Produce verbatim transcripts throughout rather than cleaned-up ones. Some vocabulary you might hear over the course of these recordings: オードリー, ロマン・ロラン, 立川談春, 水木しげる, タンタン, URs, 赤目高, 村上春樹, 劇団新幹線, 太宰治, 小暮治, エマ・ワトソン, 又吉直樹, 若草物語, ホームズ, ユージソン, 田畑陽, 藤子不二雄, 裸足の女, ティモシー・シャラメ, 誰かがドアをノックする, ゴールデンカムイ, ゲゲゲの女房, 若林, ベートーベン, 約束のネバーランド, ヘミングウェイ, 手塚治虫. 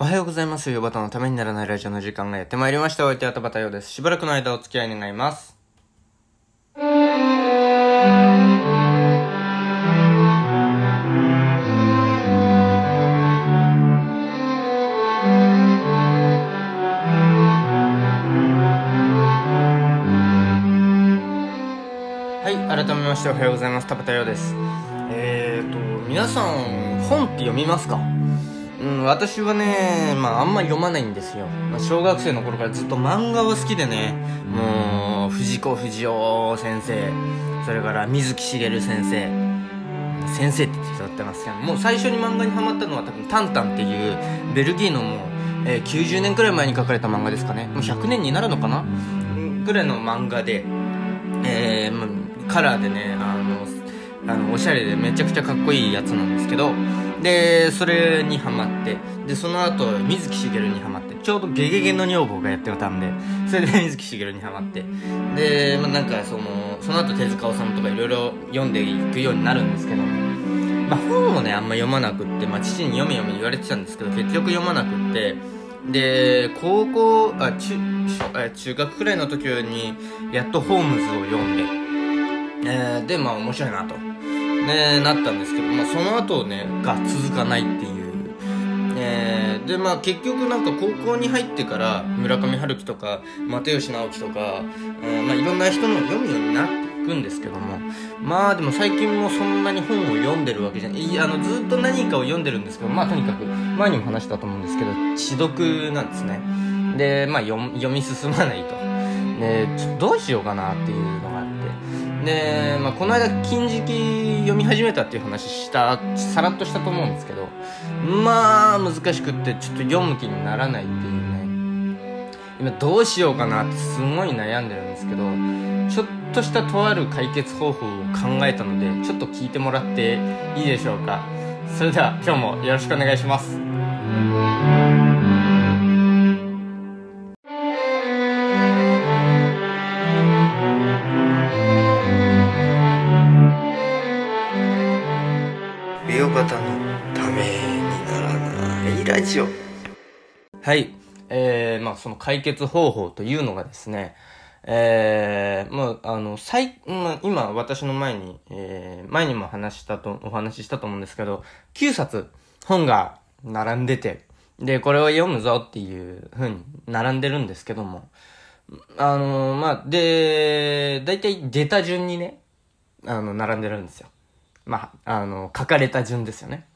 おはようございます。ヨバタのためにならないラジオの時間がやってまいりました。お相手は田畑陽です。しばらくの間お付き合い願います。はい、改めましておはようございます。田畑陽です。えーと、皆さん本って読みますか？うん、私はね、まああんま読まないんですよ。まあ、小学生の頃からずっと漫画は好きでね、もう藤子不二雄先生、それから水木しげる先生、先生って言ってってますけど、もう最初に漫画にハマったのは多分タンタンっていうベルギーのもう、えー、きゅうじゅうねんくらい前に書かれた漫画ですかね。もうひゃくねんになるのかなくらいの漫画で、えーまあ、カラーでね、あのあのおしゃれでめちゃくちゃかっこいいやつなんですけど、でそれにハマって、でその後水木しげるにハマって、ちょうどゲゲゲの女房がやってたんで、それで水木しげるにハマって、で、まあ、なんかそのその後手塚治虫とかいろいろ読んでいくようになるんですけど、まあ、本をねあんま読まなくって、まあ、父に読め読め言われてたんですけど、結局読まなくって、で高校あ 中, 中, 中学くらいの時にやっとホームズを読んで、えー、でまあ面白いなと、ね、なったんですけど、まあ、その後ねが続かないっていう、えー、でまあ結局なんか高校に入ってから村上春樹とか又吉直樹とか、えーまあ、いろんな人の読むようになっていくんですけども、まあでも最近もそんなに本を読んでるわけじゃない、あのずっと何かを読んでるんですけど、まあとにかく前にも話したと思うんですけど、知読なんですね。でまあ 読, 読み進まないと、でちょっとどうしようかなっていうのがあって、で、まあ、この間金色読み始めたっていう話したさらっとしたと思うんですけど、まあ難しくってちょっと読む気にならないっていうね、今どうしようかなってすごい悩んでるんですけど、ちょっとしたとある解決方法を考えたので、ちょっと聞いてもらっていいでしょうか。それでは今日もよろしくお願いします。はい、えーまあ、その解決方法というのがですね、えーまあ、あの最、まあ、今私の前に、えー、前にも話したとお話ししたと思うんですけど、きゅうさつ本が並んでて、でこれを読むぞっていう風に並んでるんですけども、あのまあでだいたい出た順にねあの並んでるんですよ。まああの書かれた順ですよね。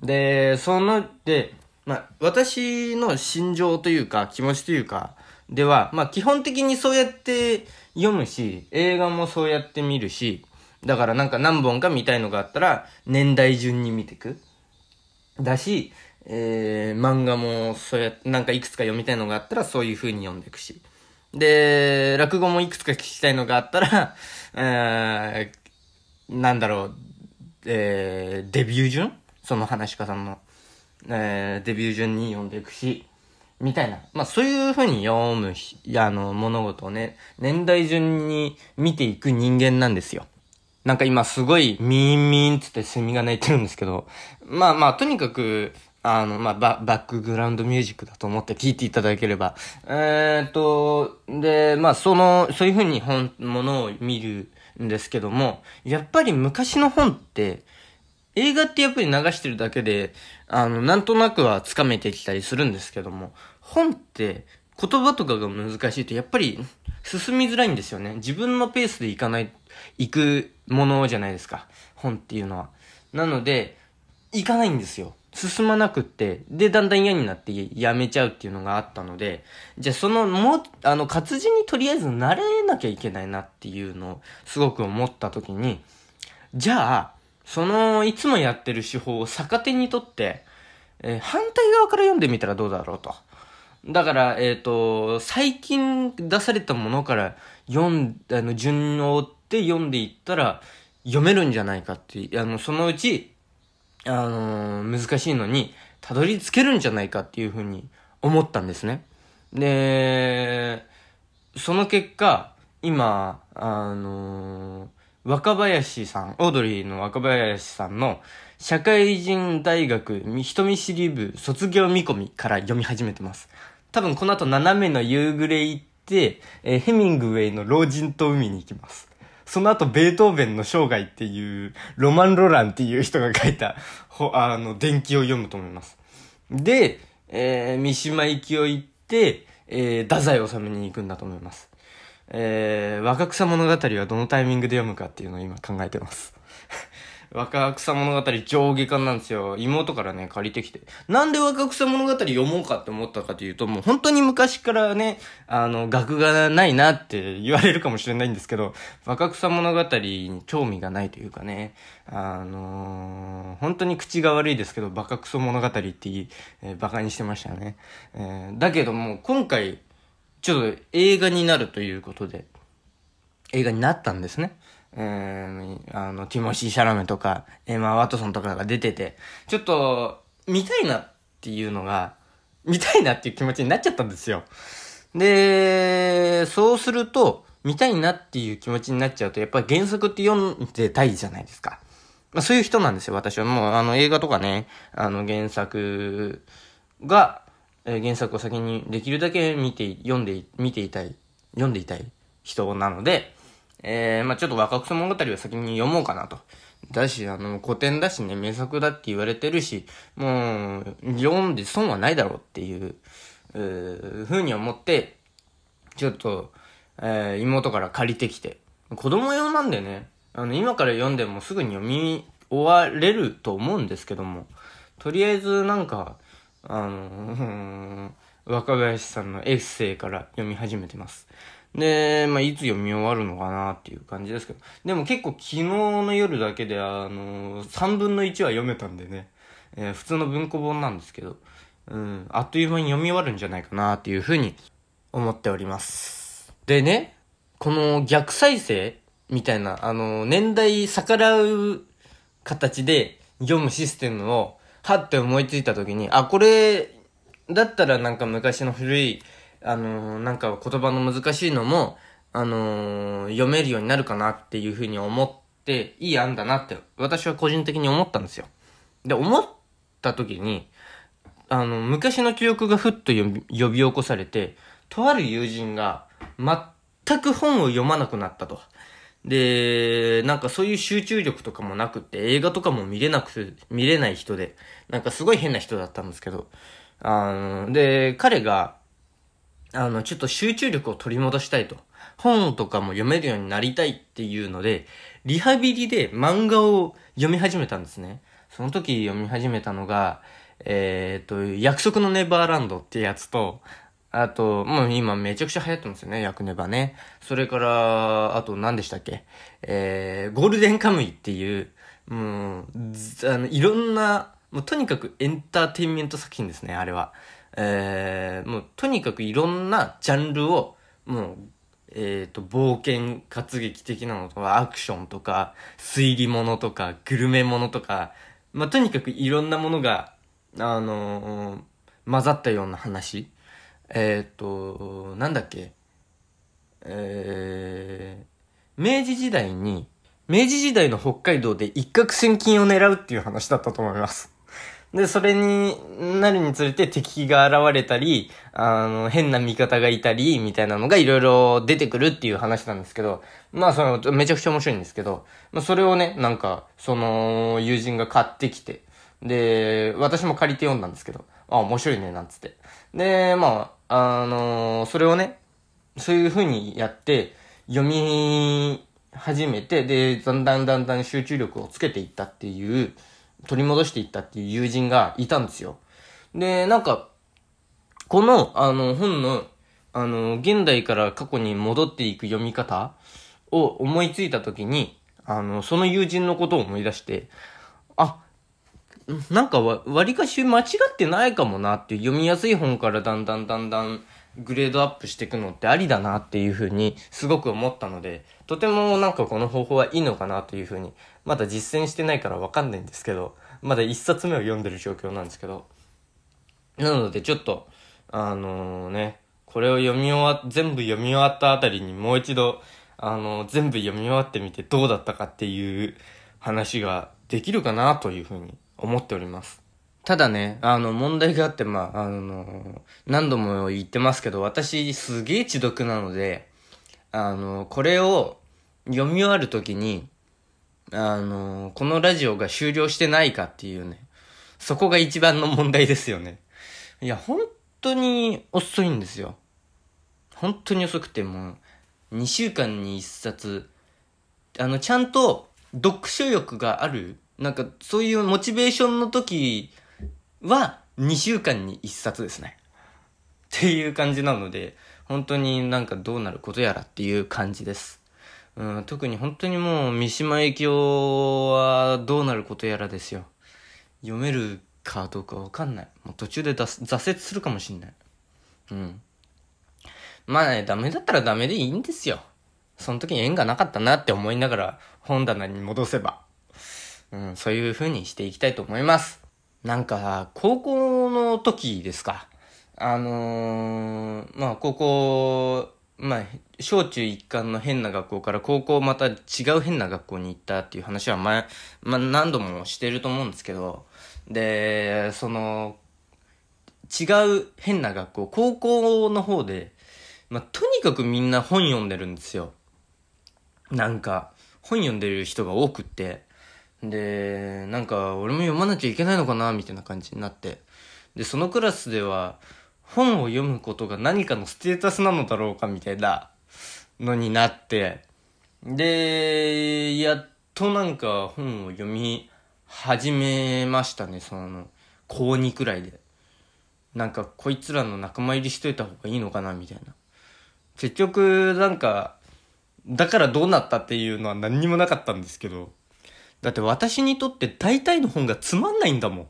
でそのでまあ、私の心情というか気持ちというかでは、まあ、基本的にそうやって読むし、映画もそうやって見るし、だからなんか何本か見たいのがあったら年代順に見てくだし、えー、漫画もそうやってなんかいくつか読みたいのがあったらそういう風に読んでいくし、で落語もいくつか聞きたいのがあったら、えー、なんだろう、えー、デビュー順、その話し方のえー、デビュー順に読んでいくしみたいな、まあそういう風に読むあの物事をね年代順に見ていく人間なんですよ。なんか今すごいミーンミーンつってセミが鳴いてるんですけど、まあまあとにかくあのまあ バ, バックグラウンドミュージックだと思って聞いていただければ、えーっとでまあそのそういう風に本物を見るんですけども、やっぱり昔の本って映画ってやっぱり流してるだけで、あの、なんとなくはつかめてきたりするんですけども、本って言葉とかが難しいとやっぱり進みづらいんですよね。自分のペースでいかない、いくものじゃないですか。本っていうのは。なので、いかないんですよ。進まなくって。で、だんだん嫌になってやめちゃうっていうのがあったので、じゃあその、も、あの、活字にとりあえず慣れなきゃいけないなっていうのをすごく思った時に、じゃあ、そのいつもやってる手法を逆手にとって、えー、反対側から読んでみたらどうだろうと。だからえっと最近出されたものから読んあの順を追って読んでいったら読めるんじゃないかっていう、あのそのうちあのー、難しいのにたどり着けるんじゃないかっていうふうに思ったんですね。でその結果今あのー。若林さん、オードリーの若林さんの社会人大学人見知り部卒業見込みから読み始めてます。多分この後斜めの夕暮れ行って、えー、ヘミングウェイの老人と海に行きます。その後ベートーベンの生涯っていうロマン・ロランっていう人が書いたほあの伝記を読むと思います。で、えー、三島行きを行って、えー、太宰治に行くんだと思います。えー、若草物語はどのタイミングで読むかっていうのを今考えてます。若草物語上下巻なんですよ。妹からね、借りてきて。なんで若草物語読もうかって思ったかというと、もう本当に昔からね、あの、学がないなって言われるかもしれないんですけど、若草物語に興味がないというかね、あのー、本当に口が悪いですけど、バカクソ物語って言い、えー、バカにしてましたね。えー、だけども、今回、ちょっと映画になるということで、映画になったんですね。えー、あの、ティモシー・シャラメとか、エマ・ワトソンとかが出てて、ちょっと、見たいなっていうのが、見たいなっていう気持ちになっちゃったんですよ。で、そうすると、見たいなっていう気持ちになっちゃうと、やっぱり原作って読んでたいじゃないですか。まあ、そういう人なんですよ、私は。もう、あの、映画とかね、あの、原作が、原作を先にできるだけ見て、読んで、見ていたい、読んでいたい人なので、えー、まぁ、あ、ちょっと若草物語を先に読もうかなと。だし、あの、古典だしね、名作だって言われてるし、もう、読んで損はないだろうっていう、うー、ふうに思って、ちょっと、えー、妹から借りてきて。子供用なんでね、あの、今から読んでもすぐに読み終われると思うんですけども、とりあえずなんか、あの、若林さんのエッセイから読み始めてます。で、まあ、いつ読み終わるのかなっていう感じですけど。でも結構昨日の夜だけで、あのー、さんぶんのいちは読めたんでね。えー、普通の文庫本なんですけど。うん、あっという間に読み終わるんじゃないかなっていうふうに思っております。でね、この逆再生みたいな、あのー、年代逆らう形で読むシステムを、はって思いついたときに、あ、これ、だったらなんか昔の古い、あのー、なんか言葉の難しいのも、あのー、読めるようになるかなっていうふうに思って、いい案だなって、私は個人的に思ったんですよ。で、思った時に、あの、昔の記憶がふっと呼び、呼び起こされて、とある友人が、全く本を読まなくなったと。で、なんかそういう集中力とかもなくって、映画とかも見れなく、見れない人で、なんかすごい変な人だったんですけど、あの、で、彼が、あの、ちょっと集中力を取り戻したいと。本とかも読めるようになりたいっていうので、リハビリで漫画を読み始めたんですね。その時読み始めたのが、えーっと、約束のネバーランドってやつと、あと、もう今めちゃくちゃ流行ってますよね、ヤクネバね。それから、あと何でしたっけ、えー、ゴールデンカムイっていう、もう、あの、いろんな、もうとにかくエンターテインメント作品ですね、あれは。えー、もうとにかくいろんなジャンルをもう、えっと冒険活劇的なのとかアクションとか推理ものとかグルメものとか、まあ、とにかくいろんなものがあのー、混ざったような話、えっとなんだっけ、えー、明治時代に明治時代の北海道で一攫千金を狙うっていう話だったと思います。で、それになるにつれて敵が現れたり、あの、変な味方がいたり、みたいなのがいろいろ出てくるっていう話なんですけど、まあ、その、めちゃくちゃ面白いんですけど、まあ、それをね、なんか、その、友人が買ってきて、で、私も借りて読んだんですけど、あ、面白いね、なんつって。で、まあ、あの、それをね、そういう風にやって、読み始めて、で、だんだんだんだん集中力をつけていったっていう、取り戻していったっていう友人がいたんですよ。で、なんか、この、あの、本の、あの、現代から過去に戻っていく読み方を思いついたときに、あの、その友人のことを思い出して、あ、なんかわ、割かし間違ってないかもなっていう、読みやすい本からだんだんだんだんグレードアップしていくのってありだなっていうふうにすごく思ったので、とてもなんかこの方法はいいのかなというふうに、まだ実践してないからわかんないんですけど、まだ一冊目を読んでる状況なんですけど。なのでちょっと、あのー、ね、これを読み終わ、全部読み終わったあたりにもう一度、あの全部読み回ってみてどうだったかっていう話ができるかなというふうに思っております。ただね、あの問題があって、まああの何度も言ってますけど、私すげえ知読なので、あのこれを読み終わるときにあのこのラジオが終了してないかっていうね、そこが一番の問題ですよね。いや本当に遅いんですよ。本当に遅くて、もうにしゅうかんにいっさつ、あのちゃんと読書欲がある、なんかそういうモチベーションの時はにしゅうかんにいっさつですねっていう感じなので、本当になんかどうなることやらっていう感じです。うん、特に本当にもう三島由紀夫はどうなることやらですよ。読めるかどうかわかんない。もう途中で挫折するかもしんない。うん。まあね、ダメだったらダメでいいんですよ。その時に縁がなかったなって思いながら本棚に戻せば。うん、そういう風にしていきたいと思います。なんか、高校の時ですか。あのー、まあ高校、まあ、小中一貫の変な学校から高校また違う変な学校に行ったっていう話は前、まあ、何度もしてると思うんですけど、で、その、違う変な学校、高校の方で、まあ、とにかくみんな本読んでるんですよ。なんか、本読んでる人が多くって、で、なんか、俺も読まなきゃいけないのかな、みたいな感じになって。で、そのクラスでは、本を読むことが何かのステータスなのだろうかみたいなのになって、で、やっとなんか本を読み始めましたね、その、高にくらいで。なんかこいつらの仲間入りしといた方がいいのかなみたいな。結局なんか、だからどうなったっていうのは何にもなかったんですけど、だって私にとって大体の本がつまんないんだもん。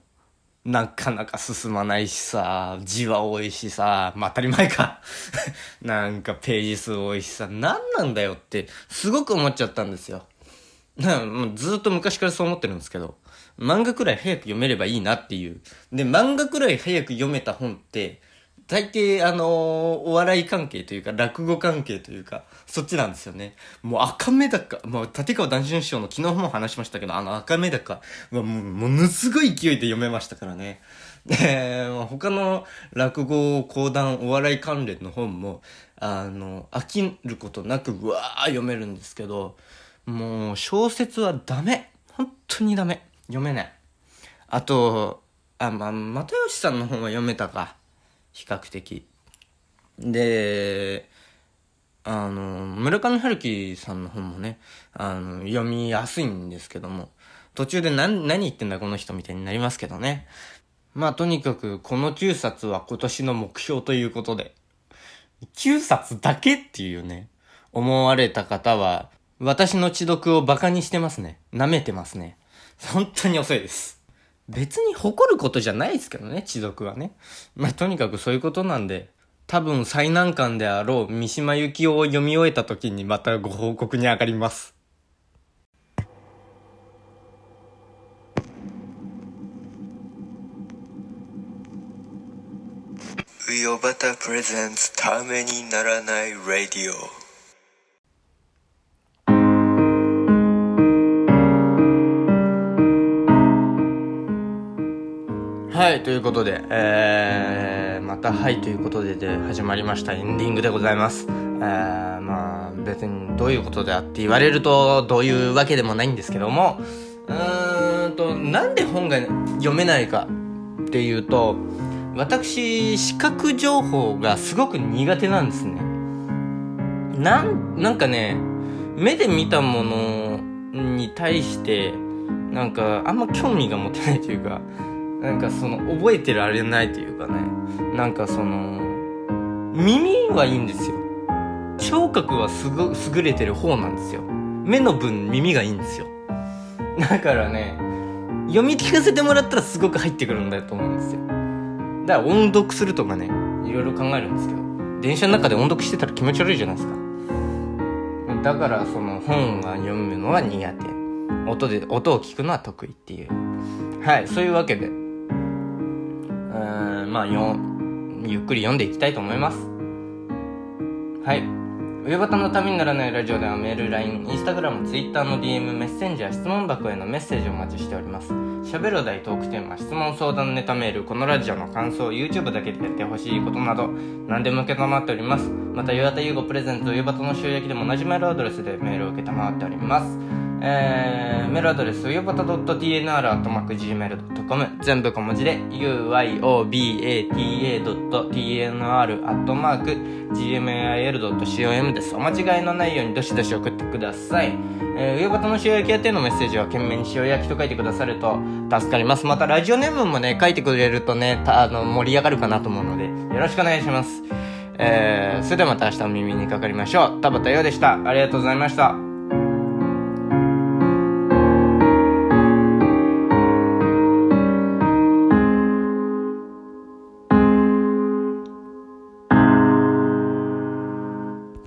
なかなか進まないしさ、字は多いしさ、まあ、当たり前かなんかページ数多いしさ、なんなんだよってすごく思っちゃったんですよ。なもうずっと昔からそう思ってるんですけど、漫画くらい早く読めればいいなっていう。で、漫画くらい早く読めた本って大抵あのー、お笑い関係というか落語関係というかそっちなんですよね。もう赤目高、もう立川談春師匠の昨日も話しましたけど、あの赤目高はもうものすごい勢いで読めましたからね。で、他の落語、講談、お笑い関連の本もあの飽きることなくうわー読めるんですけど、もう小説はダメ、本当にダメ、読めない。あとあまあ又吉さんの本は読めたか。比較的で、あの村上春樹さんの本もね、あの読みやすいんですけども、途中で何、何言ってんだこの人みたいになりますけどね。まあとにかくこのきゅうさつは今年の目標ということで、きゅうさつだけっていうね、思われた方は私の知読をバカにしてますね。舐めてますね。本当に遅いです。別に誇ることじゃないですけどね、知読はね。まあ、とにかくそういうことなんで、多分最難関であろう三島由紀夫を読み終えた時にまたご報告に上がります。ウィオバタプレゼンツ、ためにならないラジオ。はい、ということで、えー、またはいということでで始まりましたエンディングでございます。えー、まあ別にどういうことであって言われるとどういうわけでもないんですけども、うーんとなんで本が読めないかっていうと、私視覚情報がすごく苦手なんですね。なん、なんかね、目で見たものに対してなんかあんま興味が持てないというか。なんかその覚えてられないというかね、なんかその耳はいいんですよ。聴覚はすぐ優れてる方なんですよ。目の分耳がいいんですよ。だからね、読み聞かせてもらったらすごく入ってくるんだと思うんですよ。だから音読するとかね、いろいろ考えるんですけど、電車の中で音読してたら気持ち悪いじゃないですか。だからその本が読むのは苦手、音で音を聞くのは得意っていう、はい、そういうわけで。まあ、ゆっくり読んでいきたいと思います。はい、親方のためにならないラジオではメール、ライン、Instagram、Twitter の ディーエム、メッセンジャー、質問箱へのメッセージをお待ちしております。喋るお題、トークテーマ、質問、相談、ネタメール、このラジオの感想、YouTube だけでやってほしいことなど、何でも受け止まっております。また、ゆばたゆうごプレゼント、ゆばたの塩焼きでも同じメールアドレスでメールを受けたまっております。えー、メールアドレス、ゆばた .tnr.gmail.com 全部小文字で ユーワイオービーエーティーエードットティーエヌアールアットマークジーメールドットシーオーエム です。お間違いのないようにどしどし送ってください。えー、ゆばたの塩焼き宛てのメッセージは懸命に塩焼きと書いてくださると助かります。またラジオネームもね、書いてくれるとね、たあの盛り上がるかなと思うのでよろしくお願いします。えー、それではまた明日お耳にかかりましょう。田畑優でした。ありがとうございました。